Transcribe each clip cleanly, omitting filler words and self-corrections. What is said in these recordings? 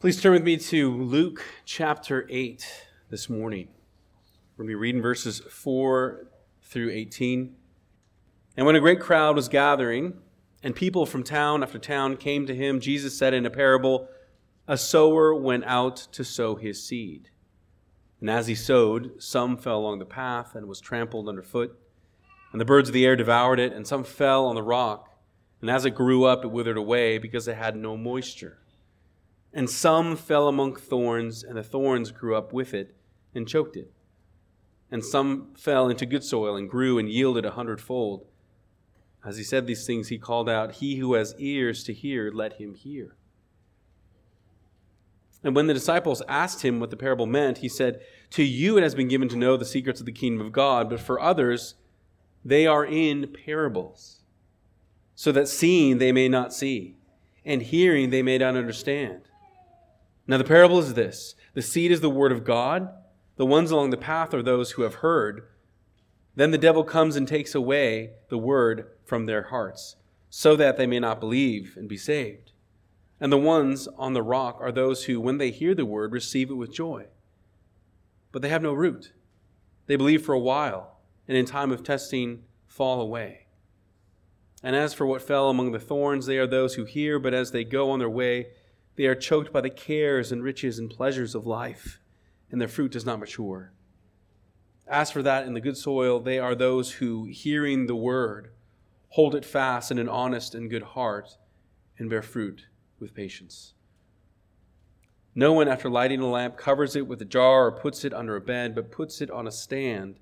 Please turn with me to Luke chapter 8 this morning. We're going to be reading verses 4 through 18. And when a great crowd was gathering, and people from town after town came to him, Jesus said in a parable, "A sower went out to sow his seed. And as he sowed, some fell along the path and was trampled underfoot. And the birds of the air devoured it, and some fell on the rock. And as it grew up, it withered away because it had no moisture. And some fell among thorns, and the thorns grew up with it and choked it. And some fell into good soil and grew and yielded 100-fold. As he said these things, he called out, 'He who has ears to hear, let him hear.' And when the disciples asked him what the parable meant, he said, 'To you it has been given to know the secrets of the kingdom of God, but for others they are in parables, so that seeing they may not see, and hearing they may not understand. Now the parable is this: the seed is the word of God. The ones along the path are those who have heard. Then the devil comes and takes away the word from their hearts, so that they may not believe and be saved. And the ones on the rock are those who, when they hear the word, receive it with joy. But they have no root. They believe for a while, and in time of testing fall away. And as for what fell among the thorns, they are those who hear, but as they go on their way, they are choked by the cares and riches and pleasures of life, and their fruit does not mature. As for that in the good soil, they are those who, hearing the word, hold it fast in an honest and good heart, and bear fruit with patience. No one, after lighting a lamp, covers it with a jar or puts it under a bed, but puts it on a stand,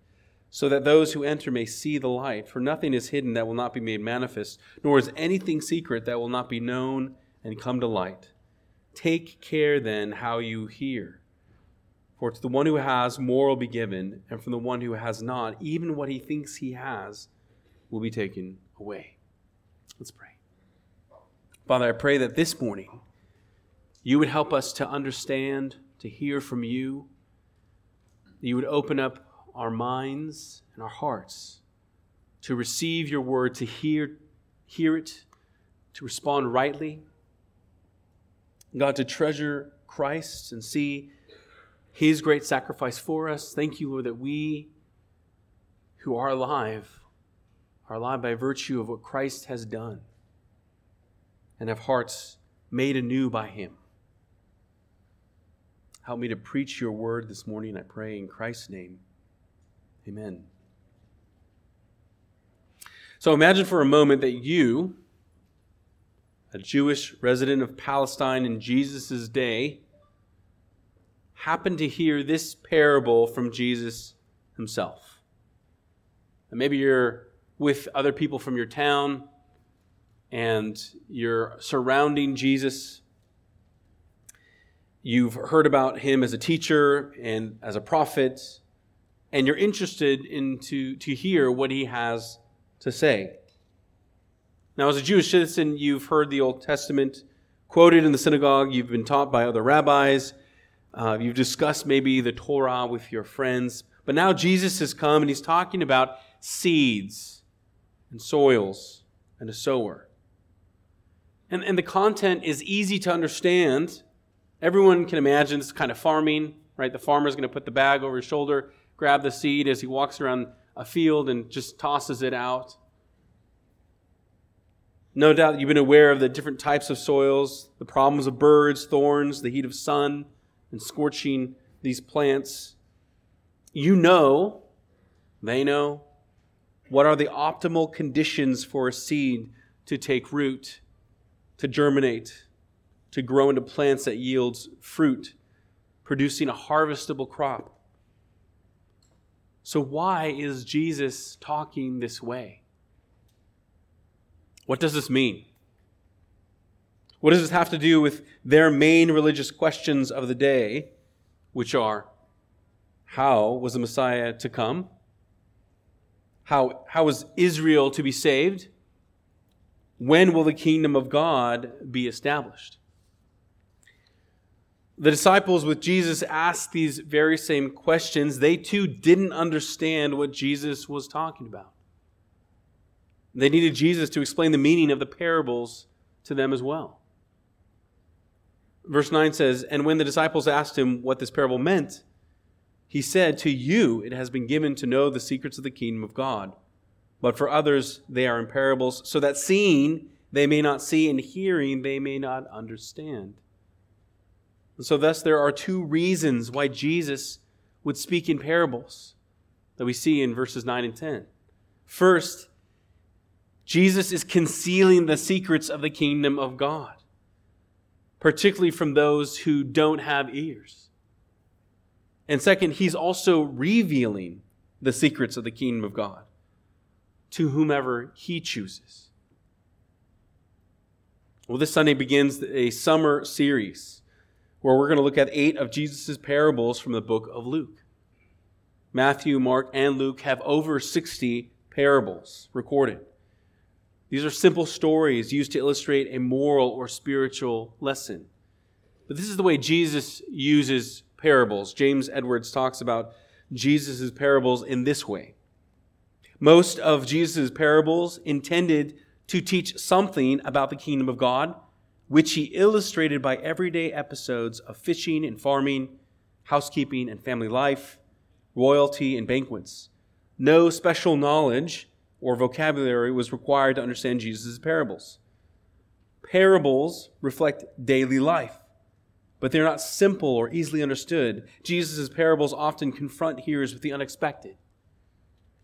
so that those who enter may see the light. For nothing is hidden that will not be made manifest, nor is anything secret that will not be known and come to light. Take care then how you hear. For to the one who has, more will be given, and from the one who has not, even what he thinks he has will be taken away." Let's pray. Father, I pray that this morning you would help us to understand, to hear from you, that you would open up our minds and our hearts to receive your word, to hear it, to respond rightly. God, to treasure Christ and see his great sacrifice for us. Thank you, Lord, that we who are alive by virtue of what Christ has done and have hearts made anew by him. Help me to preach your word this morning, I pray in Christ's name. Amen. So imagine for a moment that you, a Jewish resident of Palestine in Jesus' day, happened to hear this parable from Jesus himself. And maybe you're with other people from your town and you're surrounding Jesus. You've heard about him as a teacher and as a prophet, and you're interested to hear what he has to say. Now, as a Jewish citizen, you've heard the Old Testament quoted in the synagogue. You've been taught by other rabbis. You've discussed maybe the Torah with your friends. But now Jesus has come and he's talking about seeds and soils and a sower. And the content is easy to understand. Everyone can imagine this kind of farming, right? The farmer's going to put the bag over his shoulder, grab the seed as he walks around a field and just tosses it out. No doubt you've been aware of the different types of soils, the problems of birds, thorns, the heat of sun, and scorching these plants. You know, they know, what are the optimal conditions for a seed to take root, to germinate, to grow into plants that yields fruit, producing a harvestable crop. So why is Jesus talking this way? What does this mean? What does this have to do with their main religious questions of the day, which are, how was the Messiah to come? How was Israel to be saved? When will the kingdom of God be established? The disciples with Jesus asked these very same questions. They too didn't understand what Jesus was talking about. They needed Jesus to explain the meaning of the parables to them as well. Verse 9 says, and when the disciples asked him what this parable meant, he said, to you it has been given to know the secrets of the kingdom of God, but for others they are in parables, so that seeing they may not see, and hearing they may not understand. And so thus there are two reasons why Jesus would speak in parables that we see in verses 9 and 10. First, Jesus is concealing the secrets of the kingdom of God, particularly from those who don't have ears. And second, he's also revealing the secrets of the kingdom of God to whomever he chooses. Well, this Sunday begins a summer series where we're going to look at 8 of Jesus' parables from the book of Luke. Matthew, Mark, and Luke have over 60 parables recorded. These are simple stories used to illustrate a moral or spiritual lesson. But this is the way Jesus uses parables. James Edwards talks about Jesus' parables in this way. Most of Jesus' parables intended to teach something about the kingdom of God, which he illustrated by everyday episodes of fishing and farming, housekeeping and family life, royalty and banquets. No special knowledge or vocabulary was required to understand Jesus' parables. Parables reflect daily life, but they're not simple or easily understood. Jesus' parables often confront hearers with the unexpected,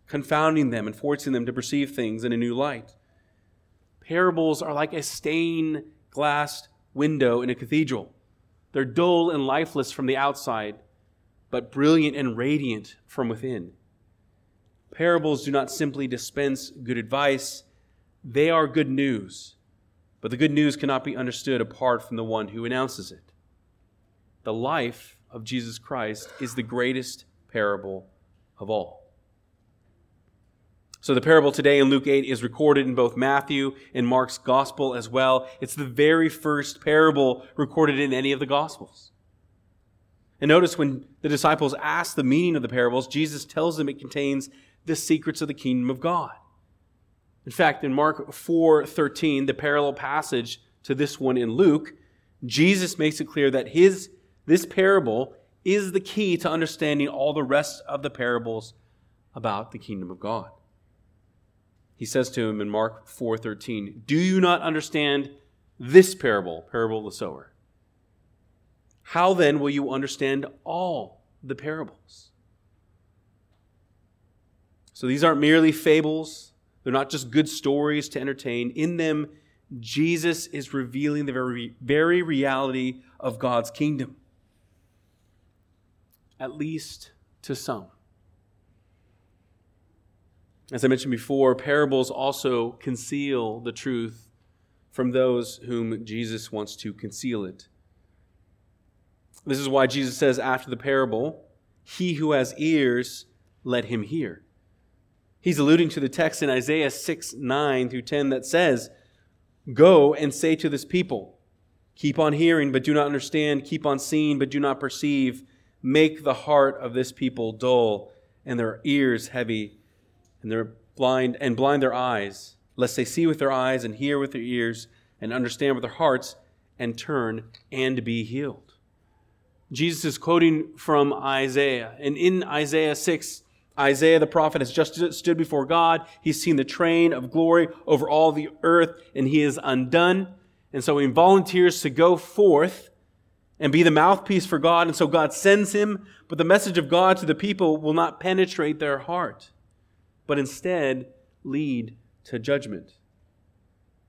confounding them and forcing them to perceive things in a new light. Parables are like a stained glass window in a cathedral. They're dull and lifeless from the outside, but brilliant and radiant from within. Parables do not simply dispense good advice. They are good news, but the good news cannot be understood apart from the one who announces it. The life of Jesus Christ is the greatest parable of all. So the parable today in Luke 8 is recorded in both Matthew and Mark's gospel as well. It's the very first parable recorded in any of the gospels. And notice when the disciples ask the meaning of the parables, Jesus tells them it contains the secrets of the kingdom of God. In fact, in Mark 4:13, the parallel passage to this one in Luke, Jesus makes it clear that this parable is the key to understanding all the rest of the parables about the kingdom of God. He says to him in Mark 4:13, do you not understand this parable, parable of the sower? How then will you understand all the parables? So these aren't merely fables. They're not just good stories to entertain. In them, Jesus is revealing the very reality of God's kingdom, at least to some. As I mentioned before, parables also conceal the truth from those whom Jesus wants to conceal it. This is why Jesus says after the parable, he who has ears, let him hear. He's alluding to the text in Isaiah 6:9-10 that says, go and say to this people, keep on hearing, but do not understand. Keep on seeing, but do not perceive. Make the heart of this people dull, and their ears heavy, and blind their eyes, lest they see with their eyes and hear with their ears and understand with their hearts and turn and be healed. Jesus is quoting from Isaiah. And in Isaiah 6, Isaiah the prophet has just stood before God. He's seen the train of glory over all the earth, and he is undone. And so he volunteers to go forth and be the mouthpiece for God. And so God sends him, but the message of God to the people will not penetrate their heart, but instead lead to judgment.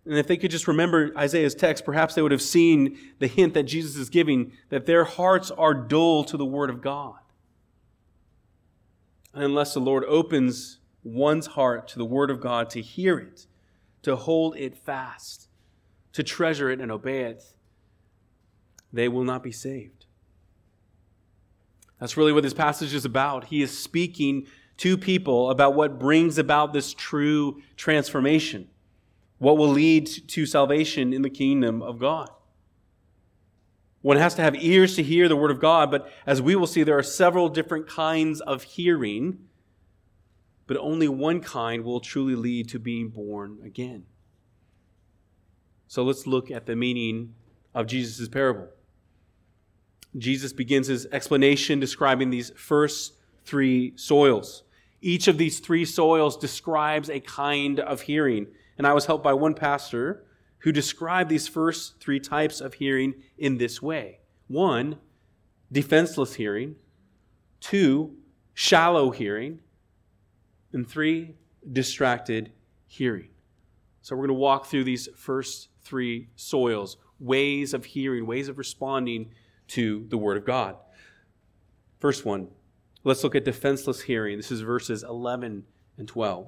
And if they could just remember Isaiah's text, perhaps they would have seen the hint that Jesus is giving, that their hearts are dull to the word of God. And unless the Lord opens one's heart to the word of God, to hear it, to hold it fast, to treasure it and obey it, they will not be saved. That's really what this passage is about. He is speaking to people about what brings about this true transformation, what will lead to salvation in the kingdom of God. One has to have ears to hear the word of God, but as we will see, there are several different kinds of hearing, but only one kind will truly lead to being born again. So let's look at the meaning of Jesus' parable. Jesus begins his explanation describing these first three soils. Each of these three soils describes a kind of hearing. And I was helped by one pastor who described these first three types of hearing in this way. 1, defenseless hearing. 2, shallow hearing. And 3, distracted hearing. So we're going to walk through these first three soils, ways of hearing, ways of responding to the Word of God. First one, let's look at defenseless hearing. This is verses 11 and 12.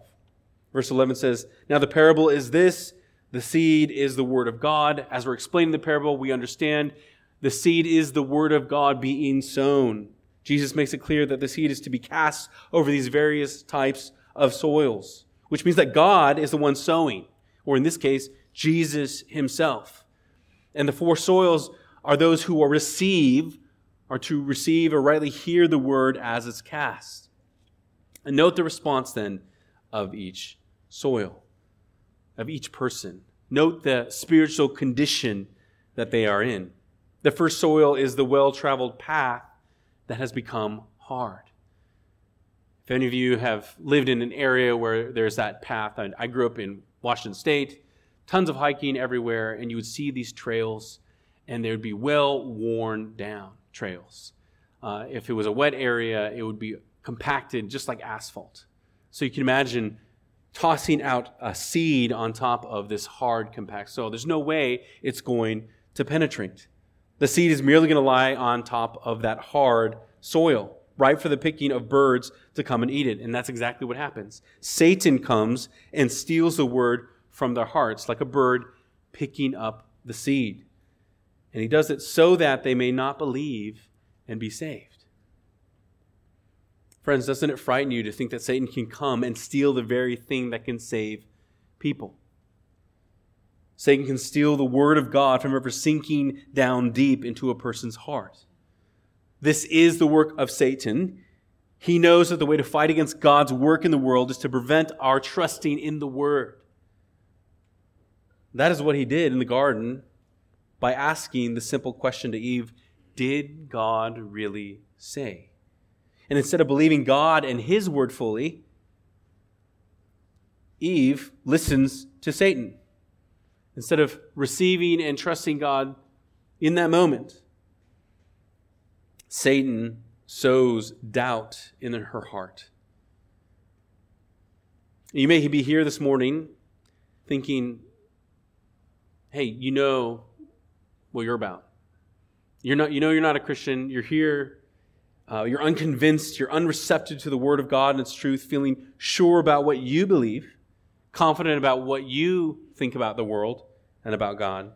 Verse 11 says, "Now the parable is this, the seed is the Word of God." As we're explaining the parable, we understand the seed is the Word of God being sown. Jesus makes it clear that the seed is to be cast over these various types of soils, which means that God is the one sowing, or in this case, Jesus himself. And the four soils are those who are to receive or rightly hear the word as it's cast. And note the response then of each soil, of each person. Note the spiritual condition that they are in. The first soil is the well-traveled path that has become hard. If any of you have lived in an area where there's that path, I grew up in Washington State, tons of hiking everywhere, and you would see these trails, and they would be well-worn down trails. If it was a wet area, it would be compacted just like asphalt. So you can imagine tossing out a seed on top of this hard, compact soil. There's no way it's going to penetrate. The seed is merely going to lie on top of that hard soil, ripe for the picking of birds to come and eat it. And that's exactly what happens. Satan comes and steals the word from their hearts, like a bird picking up the seed. And he does it so that they may not believe and be saved. Friends, doesn't it frighten you to think that Satan can come and steal the very thing that can save people? Satan can steal the word of God from ever sinking down deep into a person's heart. This is the work of Satan. He knows that the way to fight against God's work in the world is to prevent our trusting in the Word. That is what he did in the garden by asking the simple question to Eve, "Did God really say?" And instead of believing God and His Word fully, Eve listens to Satan. Instead of receiving and trusting God in that moment, Satan sows doubt in her heart. You may be here this morning thinking, hey, you know what you're about. You're not a Christian. You're here. You're unconvinced. You're unreceptive to the Word of God and its truth, feeling sure about what you believe, confident about what you think about the world and about God.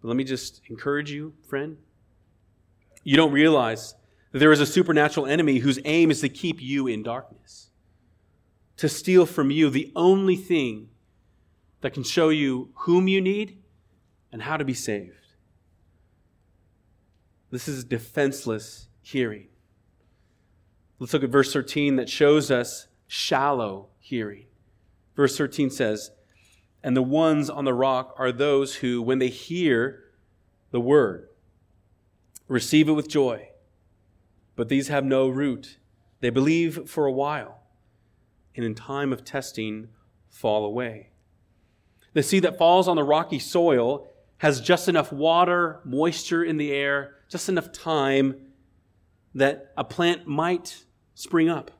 But let me just encourage you, friend. You don't realize that there is a supernatural enemy whose aim is to keep you in darkness, to steal from you the only thing that can show you whom you need and how to be saved. This is defenseless hearing. Let's look at verse 13 that shows us shallow hearing. Verse 13 says, "And the ones on the rock are those who, when they hear the word, receive it with joy, but these have no root. They believe for a while, and in time of testing, fall away." The seed that falls on the rocky soil has just enough water, moisture in the air, just enough time that a plant might spring up.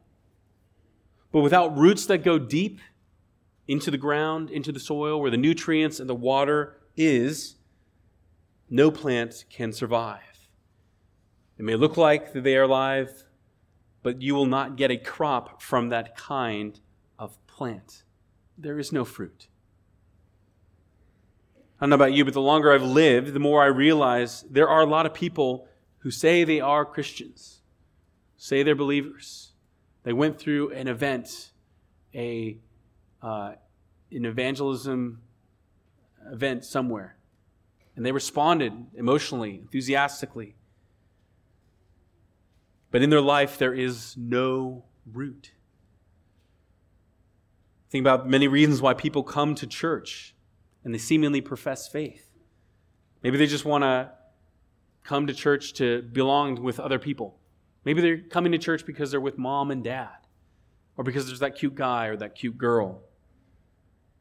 But without roots that go deep into the ground, into the soil, where the nutrients and the water is, no plant can survive. It may look like they are alive, but you will not get a crop from that kind of plant. There is no fruit. I don't know about you, but the longer I've lived, the more I realize there are a lot of people who say they are Christians, say they're believers. They went through an event, an evangelism event somewhere, and they responded emotionally, enthusiastically. But in their life, there is no root. Think about many reasons why people come to church and they seemingly profess faith. Maybe they just want to come to church to belong with other people. Maybe they're coming to church because they're with mom and dad, or because there's that cute guy or that cute girl.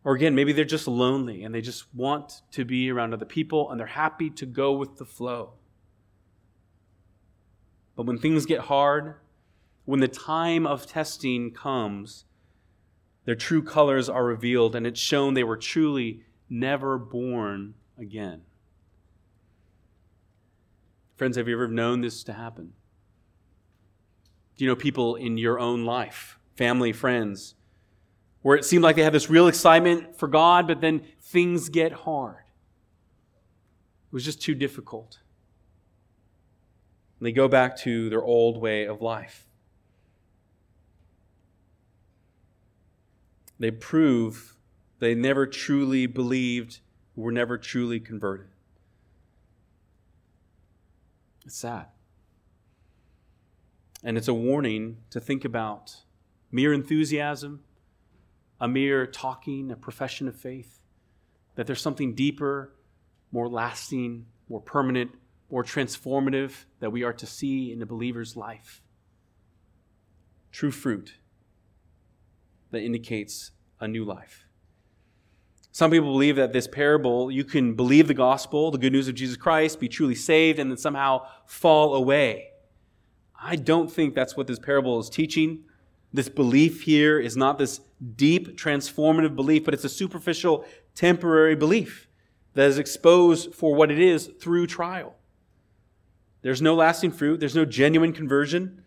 Or again, maybe they're just lonely and they just want to be around other people and they're happy to go with the flow. But when things get hard, when the time of testing comes, their true colors are revealed and it's shown they were truly never born again. Friends, have you ever known this to happen? Do you know people in your own life, family, friends, where it seemed like they had this real excitement for God, but then things get hard? It was just too difficult. And they go back to their old way of life. They prove they never truly believed, were never truly converted. It's sad. And it's a warning to think about mere enthusiasm, a mere talking, a profession of faith, that there's something deeper, more lasting, more permanent, more transformative that we are to see in a believer's life. True fruit that indicates a new life. Some people believe that this parable, you can believe the gospel, the good news of Jesus Christ, be truly saved, and then somehow fall away. I don't think that's what this parable is teaching. This belief here is not this deep, transformative belief, but it's a superficial, temporary belief that is exposed for what it is through trial. There's no lasting fruit. There's no genuine conversion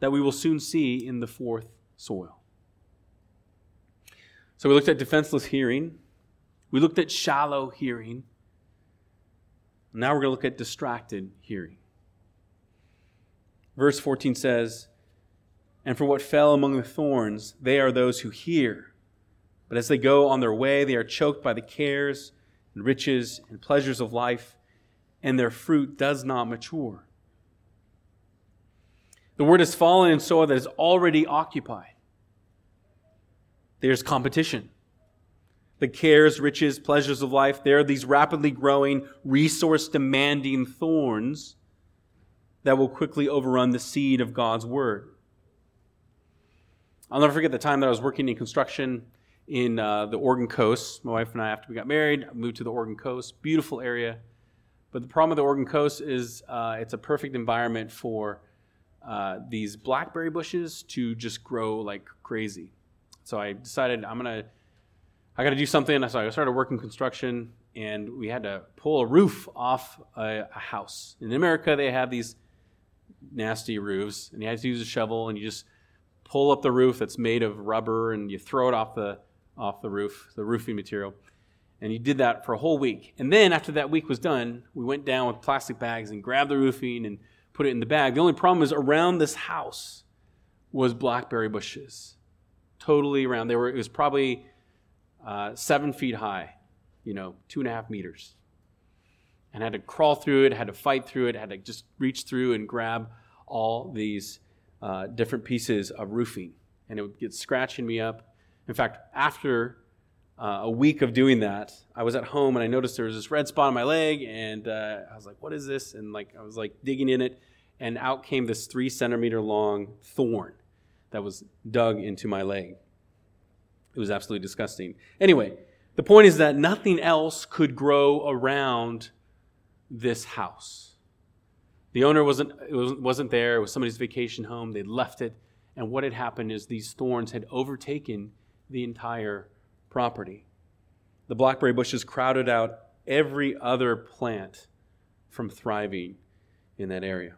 that we will soon see in the fourth soil. So we looked at defenseless hearing. We looked at shallow hearing. Now we're going to look at distracted hearing. Verse 14 says, "And for what fell among the thorns, they are those who hear. But as they go on their way, they are choked by the cares and riches and pleasures of life, and their fruit does not mature." The word has fallen in soil that is already occupied. There's competition. The cares, riches, pleasures of life, there are these rapidly growing, resource-demanding thorns that will quickly overrun the seed of God's word. I'll never forget the time that I was working in construction in the Oregon coast. My wife and I, after we got married, moved to the Oregon coast. Beautiful area. But the problem with the Oregon coast is it's a perfect environment for these blackberry bushes to just grow like crazy. So I decided I got to do something. So I started working construction, and we had to pull a roof off a house. In America, they have these nasty roofs, and you have to use a shovel, and you just pull up the roof that's made of rubber, and you throw it off the roof, the roofing material. And you did that for a whole week. And then after that week was done, we went down with plastic bags and grabbed the roofing and put it in the bag. The only problem is around this house was blackberry bushes, totally around. It was probably 7 feet high. 2.5 meters. And I had to crawl through it, had to fight through it, had to just reach through and grab all these different pieces of roofing. And it would get scratching me up. In fact, after a week of doing that, I was at home and I noticed there was this red spot on my leg, and I was like, what is this? And I was digging in it, and out came this 3-centimeter long thorn that was dug into my leg. It was absolutely disgusting. Anyway, the point is that nothing else could grow around this house. The owner wasn't there. It was somebody's vacation home. They'd left it. And what had happened is these thorns had overtaken the entire property. The blackberry bushes crowded out every other plant from thriving in that area.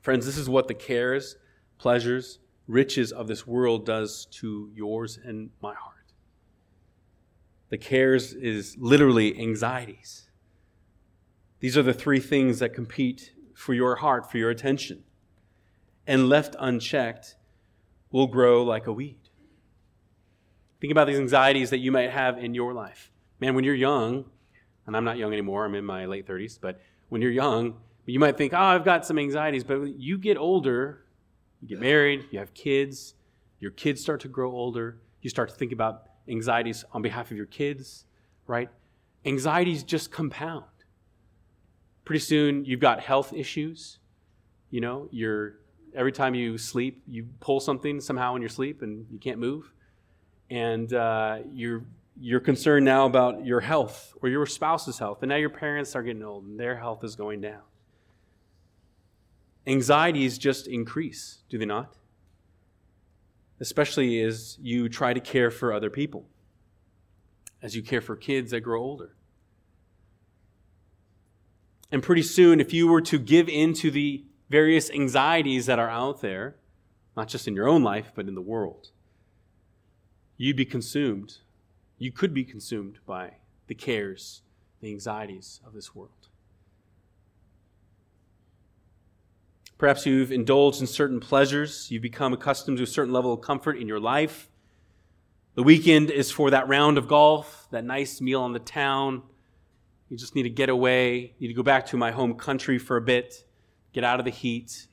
Friends, this is what the cares, pleasures, riches of this world does to yours and my heart. The cares is literally anxieties. These are the three things that compete for your heart, for your attention. And left unchecked, will grow like a weed. Think about these anxieties that you might have in your life. Man, when you're young, and I'm not young anymore, I'm in my late 30s, but when you're young, you might think, I've got some anxieties, but when you get older, you get married, you have kids, your kids start to grow older, you start to think about anxieties on behalf of your kids, right? Anxieties just compound. Pretty soon you've got health issues. You know, every time you sleep, you pull something somehow in your sleep and you can't move. And you're concerned now about your health or your spouse's health. And now your parents are getting old and their health is going down. Anxieties just increase, do they not? Especially as you try to care for other people, as you care for kids that grow older. And pretty soon, if you were to give in to the various anxieties that are out there, not just in your own life, but in the world, you'd be consumed. You could be consumed by the cares, the anxieties of this world. Perhaps you've indulged in certain pleasures. You've become accustomed to a certain level of comfort in your life. The weekend is for that round of golf, that nice meal on the town. You just need to get away. Need to go back to my home country for a bit. Get out of the heat.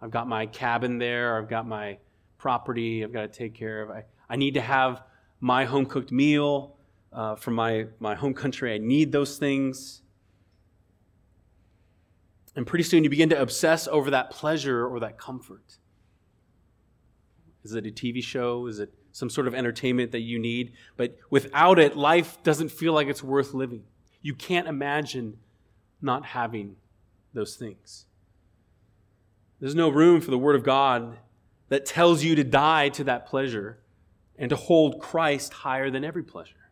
I've got my cabin there. I've got my property I've got to take care of. I need to have my home-cooked meal from my home country. I need those things. And pretty soon you begin to obsess over that pleasure or that comfort. Is it a TV show? Is it some sort of entertainment that you need? But without it, life doesn't feel like it's worth living. You can't imagine not having those things. There's no room for the Word of God that tells you to die to that pleasure and to hold Christ higher than every pleasure.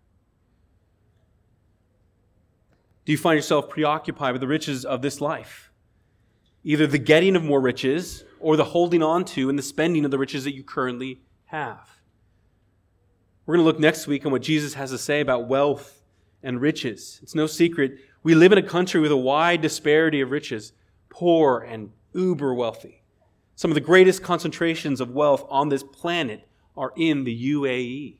Do you find yourself preoccupied with the riches of this life? Either the getting of more riches or the holding on to and the spending of the riches that you currently have. We're going to look next week on what Jesus has to say about wealth and riches. It's no secret. We live in a country with a wide disparity of riches, poor and uber wealthy. Some of the greatest concentrations of wealth on this planet are in the UAE.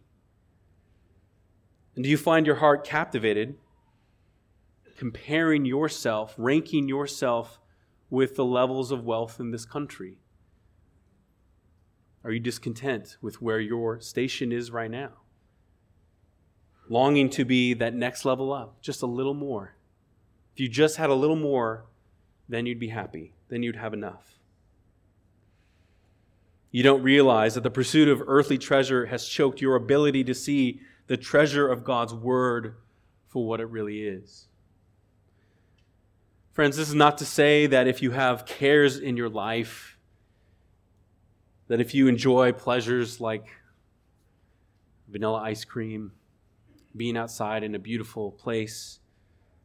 And do you find your heart captivated, comparing yourself, ranking yourself with the levels of wealth in this country? Are you discontent with where your station is right now? Longing to be that next level up, just a little more. If you just had a little more, then you'd be happy. Then you'd have enough. You don't realize that the pursuit of earthly treasure has choked your ability to see the treasure of God's Word for what it really is. Friends, this is not to say that if you have cares in your life, that if you enjoy pleasures like vanilla ice cream, being outside in a beautiful place,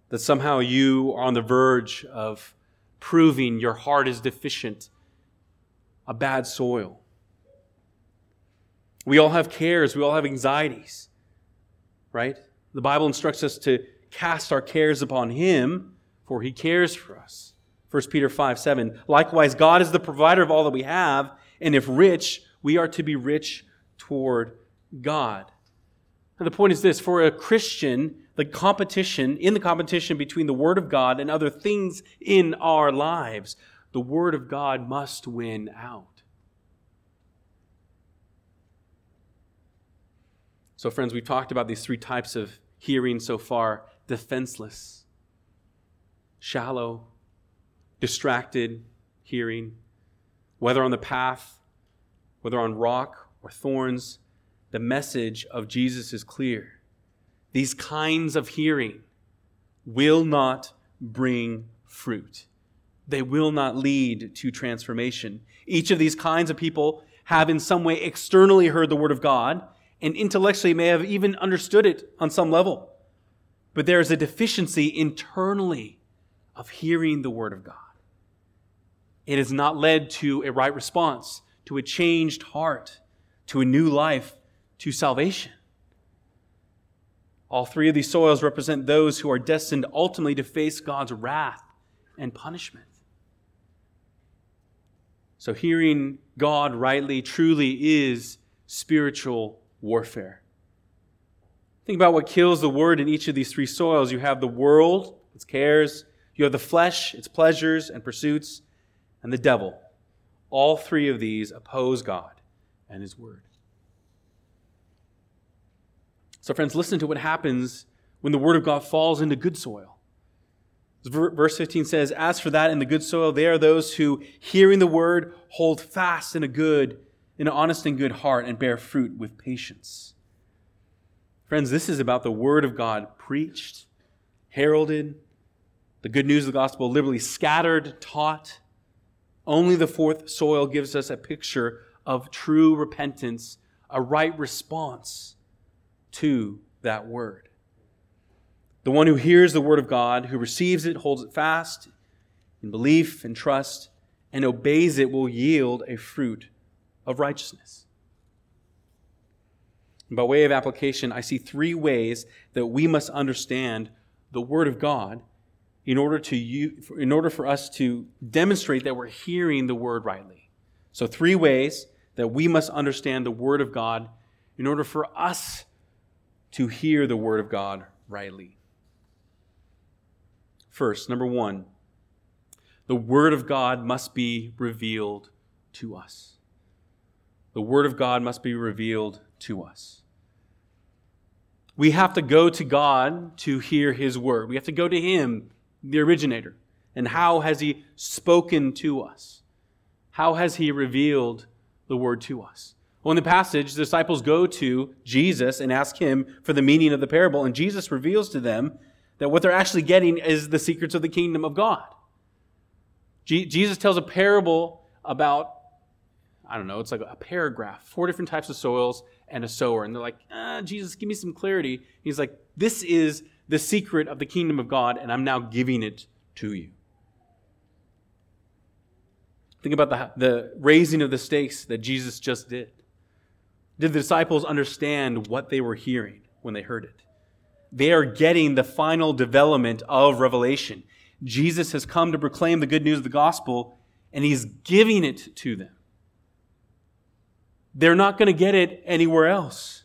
that somehow you are on the verge of proving your heart is deficient, a bad soil. We all have cares, we all have anxieties, right? The Bible instructs us to cast our cares upon Him, for He cares for us. 1 Peter 5:7. Likewise, God is the provider of all that we have, and if rich, we are to be rich toward God. And the point is this, for a Christian, the competition between the Word of God and other things in our lives, the Word of God must win out. So friends, we've talked about these three types of hearing so far: defenseless, shallow, distracted hearing. Whether on the path, whether on rock or thorns, the message of Jesus is clear. These kinds of hearing will not bring fruit. They will not lead to transformation. Each of these kinds of people have in some way externally heard the Word of God and intellectually may have even understood it on some level. But there is a deficiency internally of hearing the Word of God. It is not led to a right response, to a changed heart, to a new life, to salvation. All three of these soils represent those who are destined ultimately to face God's wrath and punishment. So hearing God rightly, truly is spiritual warfare. Think about what kills the Word in each of these three soils. You have the world, its cares. You have the flesh, its pleasures and pursuits, and the devil. All three of these oppose God and His Word. So friends, listen to what happens when the Word of God falls into good soil. Verse 15 says, as for that in the good soil, they are those who, hearing the word, hold fast in an honest and good heart and bear fruit with patience. Friends, this is about the word of God preached, heralded, the good news of the gospel liberally scattered, taught. Only the fourth soil gives us a picture of true repentance, a right response to that word. The one who hears the word of God, who receives it, holds it fast in belief and trust, and obeys it will yield a fruit of righteousness. And by way of application, I see three ways that we must understand the word of God in order for us to demonstrate that we're hearing the word rightly. So three ways that we must understand the word of God in order for us to hear the word of God rightly. First, number one, the word of God must be revealed to us. The word of God must be revealed to us. We have to go to God to hear his word. We have to go to him, the originator. And how has he spoken to us? How has he revealed the word to us? Well, in the passage, the disciples go to Jesus and ask him for the meaning of the parable. And Jesus reveals to them that what they're actually getting is the secrets of the kingdom of God. Jesus tells a parable about, it's like a paragraph, 4 different types of soils and a sower. And they're like, Jesus, give me some clarity. And he's like, this is the secret of the kingdom of God, and I'm now giving it to you. Think about the raising of the stakes that Jesus just did. Did the disciples understand what they were hearing when they heard it? They are getting the final development of Revelation. Jesus has come to proclaim the good news of the gospel, and he's giving it to them. They're not going to get it anywhere else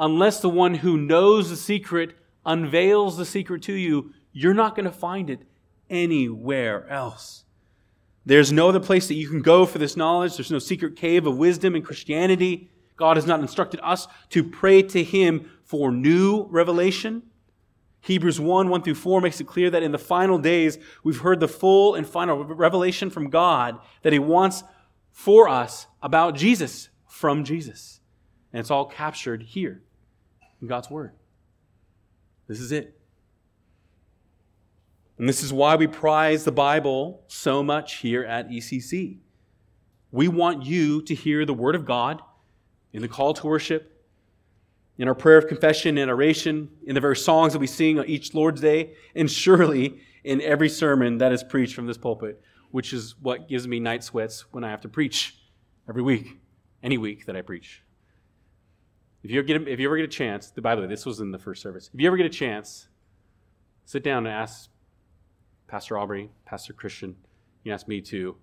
unless the one who knows the secret unveils the secret to you. You're not going to find it anywhere else. There's no other place that you can go for this knowledge. There's no secret cave of wisdom in Christianity. God has not instructed us to pray to him for new revelation. Hebrews 1:1-4 makes it clear that in the final days, we've heard the full and final revelation from God that he wants for us about Jesus from Jesus. And it's all captured here in God's word. This is it. And this is why we prize the Bible so much here at ECC. We want you to hear the word of God in the call to worship, in our prayer of confession and oration, in the very songs that we sing on each Lord's Day, and surely in every sermon that is preached from this pulpit, which is what gives me night sweats when I have to preach every week, any week that I preach. If you ever get a chance, by the way, this was in the first service. If you ever get a chance, sit down and ask Pastor Aubrey, Pastor Christian, you asked me too,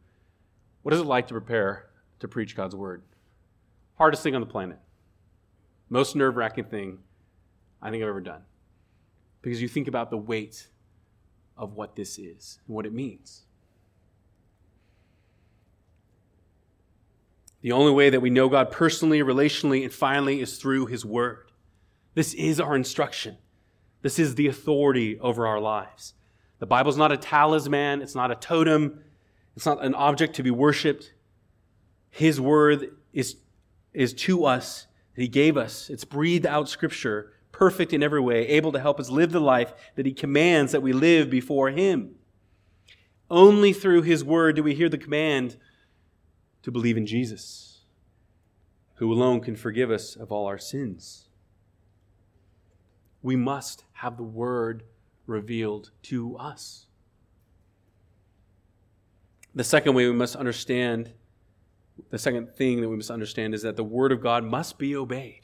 what is it like to prepare to preach God's word? Hardest thing on the planet. Most nerve-wracking thing I think I've ever done. Because you think about the weight of what this is and what it means. The only way that we know God personally, relationally, and finally is through his word. This is our instruction. This is the authority over our lives. The Bible's not a talisman, it's not a totem, it's not an object to be worshipped. His word is to us that he gave us. It's breathed out scripture, perfect in every way, able to help us live the life that he commands that we live before him. Only through his word do we hear the command to believe in Jesus, who alone can forgive us of all our sins. We must have the word revealed to us. The second thing that we must understand is that the word of God must be obeyed.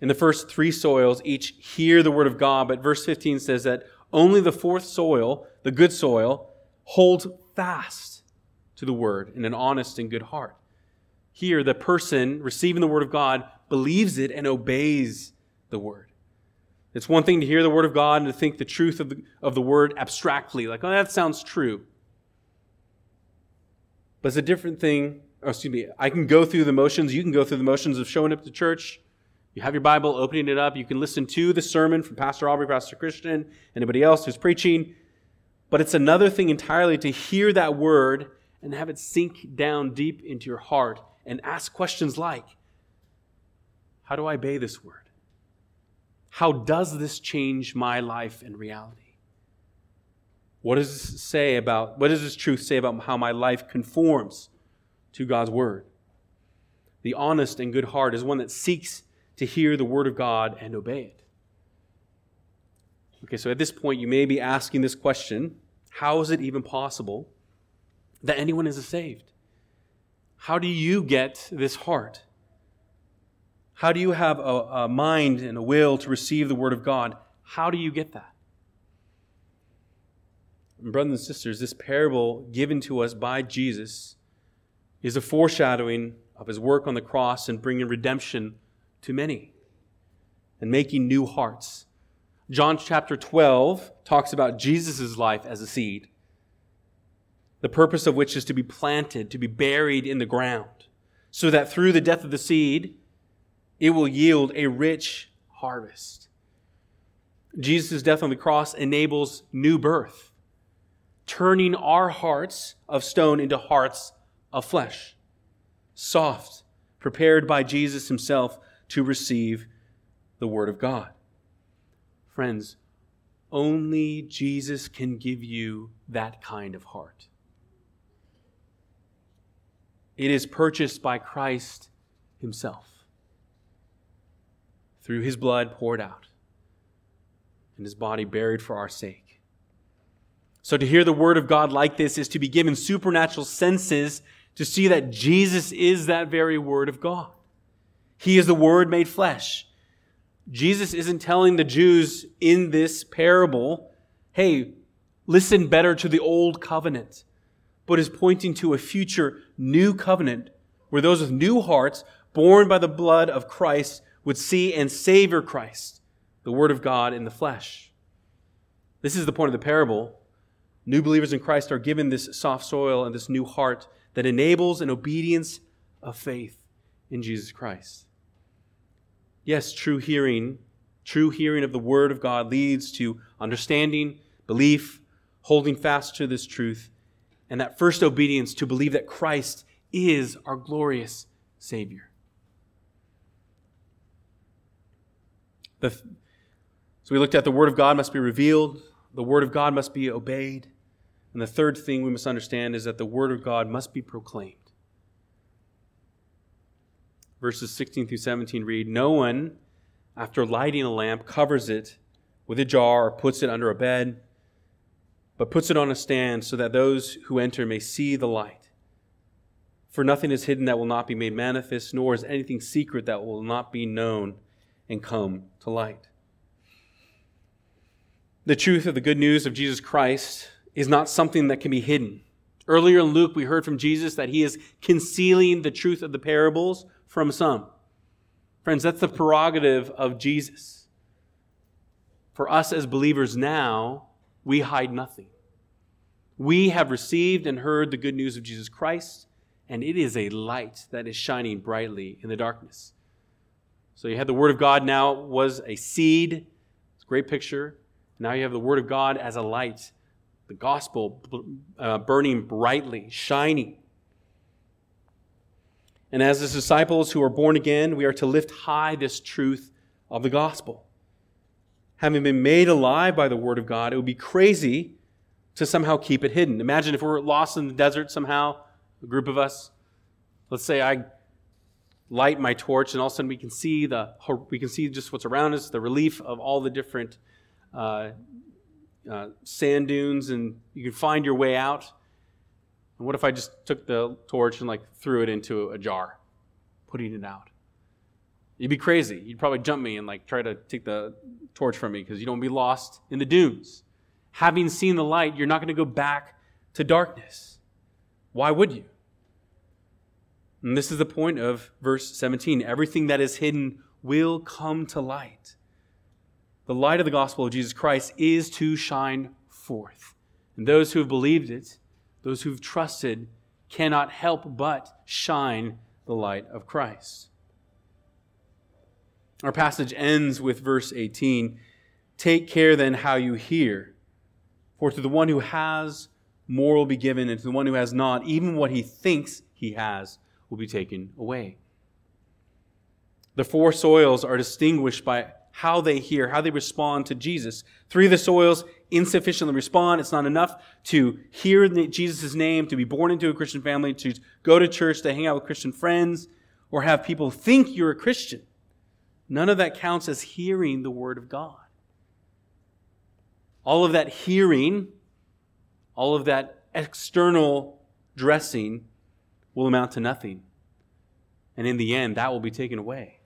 In the first 3 soils, each hear the word of God, but verse 15 says that only the fourth soil, the good soil, holds fast to the word in an honest and good heart. Here, the person receiving the word of God believes it and obeys the word. It's one thing to hear the word of God and to think the truth of the word abstractly, like, oh, that sounds true. But it's a different thing. I can go through the motions. You can go through the motions of showing up to church, You have your Bible, opening it up. You can listen to the sermon from Pastor Aubrey, Pastor Christian, anybody else who's preaching. But it's another thing entirely to hear that word and have it sink down deep into your heart and ask questions like, how do I obey this word? How does this change my life and reality? What does this truth say about how my life conforms to God's word? The honest and good heart is one that seeks to hear the word of God and obey it. Okay, so at this point, you may be asking this question, how is it even possible that anyone is saved? How do you get this heart? How do you have a mind and a will to receive the word of God? How do you get that? And brothers and sisters, this parable given to us by Jesus is a foreshadowing of his work on the cross and bringing redemption to many and making new hearts. John chapter 12 talks about Jesus' life as a seed, the purpose of which is to be planted, to be buried in the ground, so that through the death of the seed, it will yield a rich harvest. Jesus' death on the cross enables new birth, turning our hearts of stone into hearts of flesh, soft, prepared by Jesus himself to receive the word of God. Friends, only Jesus can give you that kind of heart. It is purchased by Christ himself through his blood poured out and his body buried for our sake. So to hear the word of God like this is to be given supernatural senses to see that Jesus is that very word of God. He is the word made flesh. Jesus isn't telling the Jews in this parable, hey, listen better to the old covenant, but is pointing to a future new covenant where those with new hearts born by the blood of Christ would see and savor Christ, the Word of God in the flesh. This is the point of the parable. New believers in Christ are given this soft soil and this new heart that enables an obedience of faith in Jesus Christ. Yes, true hearing of the Word of God leads to understanding, belief, holding fast to this truth, and that first obedience to believe that Christ is our glorious Savior. So we looked at the Word of God must be revealed, the Word of God must be obeyed, and the third thing we must understand is that the Word of God must be proclaimed. Verses 16 through 17 read, "No one, after lighting a lamp, covers it with a jar or puts it under a bed, but puts it on a stand so that those who enter may see the light. For nothing is hidden that will not be made manifest, nor is anything secret that will not be known and come to light." The truth of the good news of Jesus Christ is not something that can be hidden. Earlier in Luke, we heard from Jesus that he is concealing the truth of the parables from some. Friends, that's the prerogative of Jesus. For us as believers now, we hide nothing. We have received and heard the good news of Jesus Christ, and it is a light that is shining brightly in the darkness. So you had the Word of God now was a seed. It's a great picture. Now you have the Word of God as a light, the gospel burning brightly, shining. And as his disciples who are born again, we are to lift high this truth of the gospel. Having been made alive by the Word of God, it would be crazy to somehow keep it hidden. Imagine if we were lost in the desert somehow, a group of us. Let's say I light my torch, and all of a sudden we can see just what's around us, the relief of all the different sand dunes, and you can find your way out. And what if I just took the torch and threw it into a jar, putting it out? You'd be crazy. You'd probably jump me and try to take the torch from me because you don't want to be lost in the dunes. Having seen the light, you're not going to go back to darkness. Why would you? And this is the point of verse 17. Everything that is hidden will come to light. The light of the gospel of Jesus Christ is to shine forth. And those who have believed it, those who have trusted, cannot help but shine the light of Christ. Our passage ends with verse 18. Take care then how you hear. For to the one who has, more will be given, and to the one who has not, even what he thinks he has will be taken away. The four soils are distinguished by how they hear, how they respond to Jesus. Three of the soils insufficiently respond. It's not enough to hear Jesus' name, to be born into a Christian family, to go to church, to hang out with Christian friends, or have people think you're a Christian. None of that counts as hearing the Word of God. All of that hearing, all of that external dressing will amount to nothing. And in the end, that will be taken away.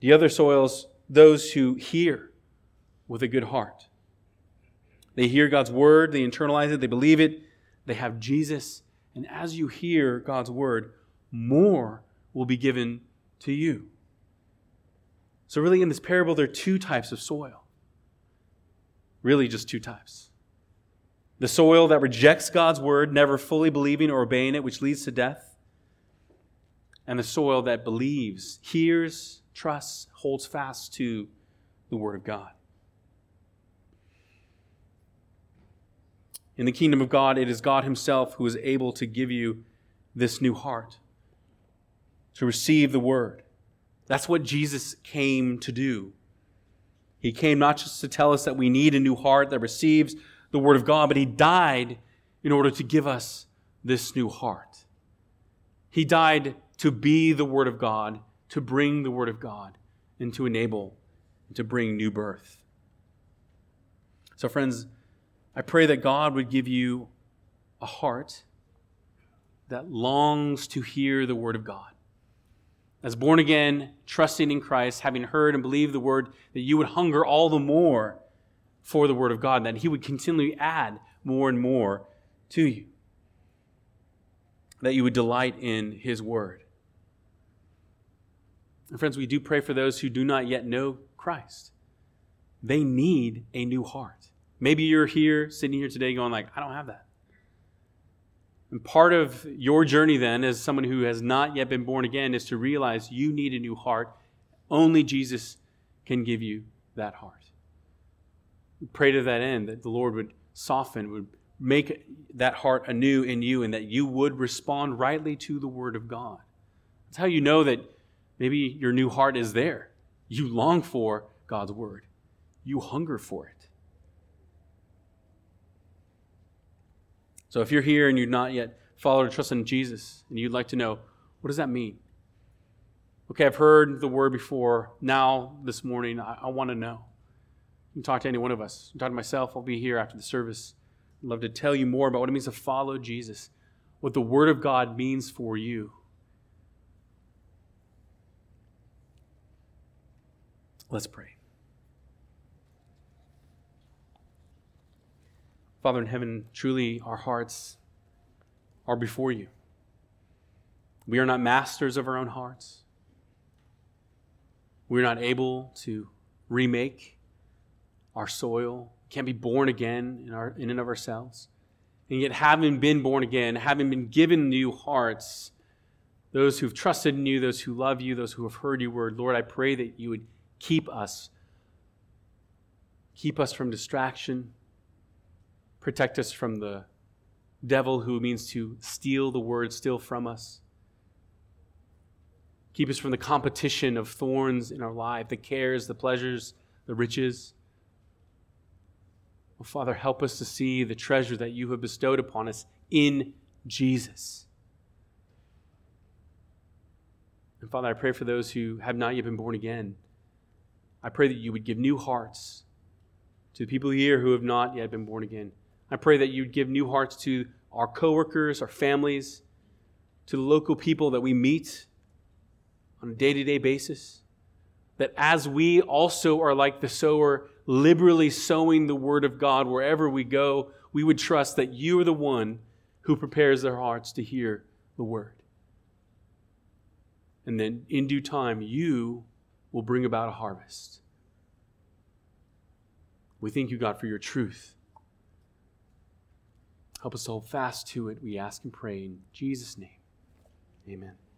The other soils, those who hear with a good heart. They hear God's word, they internalize it, they believe it, they have Jesus. And as you hear God's word, more will be given to you. So really in this parable, there are two types of soil. Really just two types. The soil that rejects God's word, never fully believing or obeying it, which leads to death. And the soil that believes, hears, trusts, holds fast to the Word of God. In the kingdom of God, it is God Himself who is able to give you this new heart, to receive the Word. That's what Jesus came to do. He came not just to tell us that we need a new heart that receives the Word of God, but He died in order to give us this new heart. He died to be the Word of God, to bring the Word of God, and to enable, and to bring new birth. So friends, I pray that God would give you a heart that longs to hear the Word of God. As born again, trusting in Christ, having heard and believed the Word, that you would hunger all the more for the Word of God, that He would continually add more and more to you, that you would delight in His Word. And friends, we do pray for those who do not yet know Christ. They need a new heart. Maybe you're here, sitting here today going like, I don't have that. And part of your journey then as someone who has not yet been born again is to realize you need a new heart. Only Jesus can give you that heart. We pray to that end that the Lord would soften, would make that heart anew in you, and that you would respond rightly to the Word of God. That's how you know that maybe your new heart is there. You long for God's Word. You hunger for it. So if you're here and you've not yet followed or trusted in Jesus, and you'd like to know, what does that mean? Okay, I've heard the Word before. Now, this morning, I want to know. You can talk to any one of us. You can talk to myself. I'll be here after the service. I'd love to tell you more about what it means to follow Jesus, what the Word of God means for you. Let's pray. Father in heaven, truly our hearts are before you. We are not masters of our own hearts. We're not able to remake our soil. Can't be born again in and of ourselves. And yet, having been born again, having been given new hearts, those who've trusted in you, those who love you, those who have heard your word, Lord, I pray that you would Keep us from distraction. Protect us from the devil, who means to steal the word, steal from us. Keep us from the competition of thorns in our life, the cares, the pleasures, the riches. Oh, Father, help us to see the treasure that you have bestowed upon us in Jesus. And Father, I pray for those who have not yet been born again. I pray that you would give new hearts to the people here who have not yet been born again. I pray that you'd give new hearts to our coworkers, our families, to the local people that we meet on a day-to-day basis. That as we also are like the sower, liberally sowing the Word of God wherever we go, we would trust that you are the one who prepares their hearts to hear the Word. And then in due time, you will bring about a harvest. We thank you, God, for your truth. Help us to hold fast to it, we ask and pray in Jesus' name. Amen.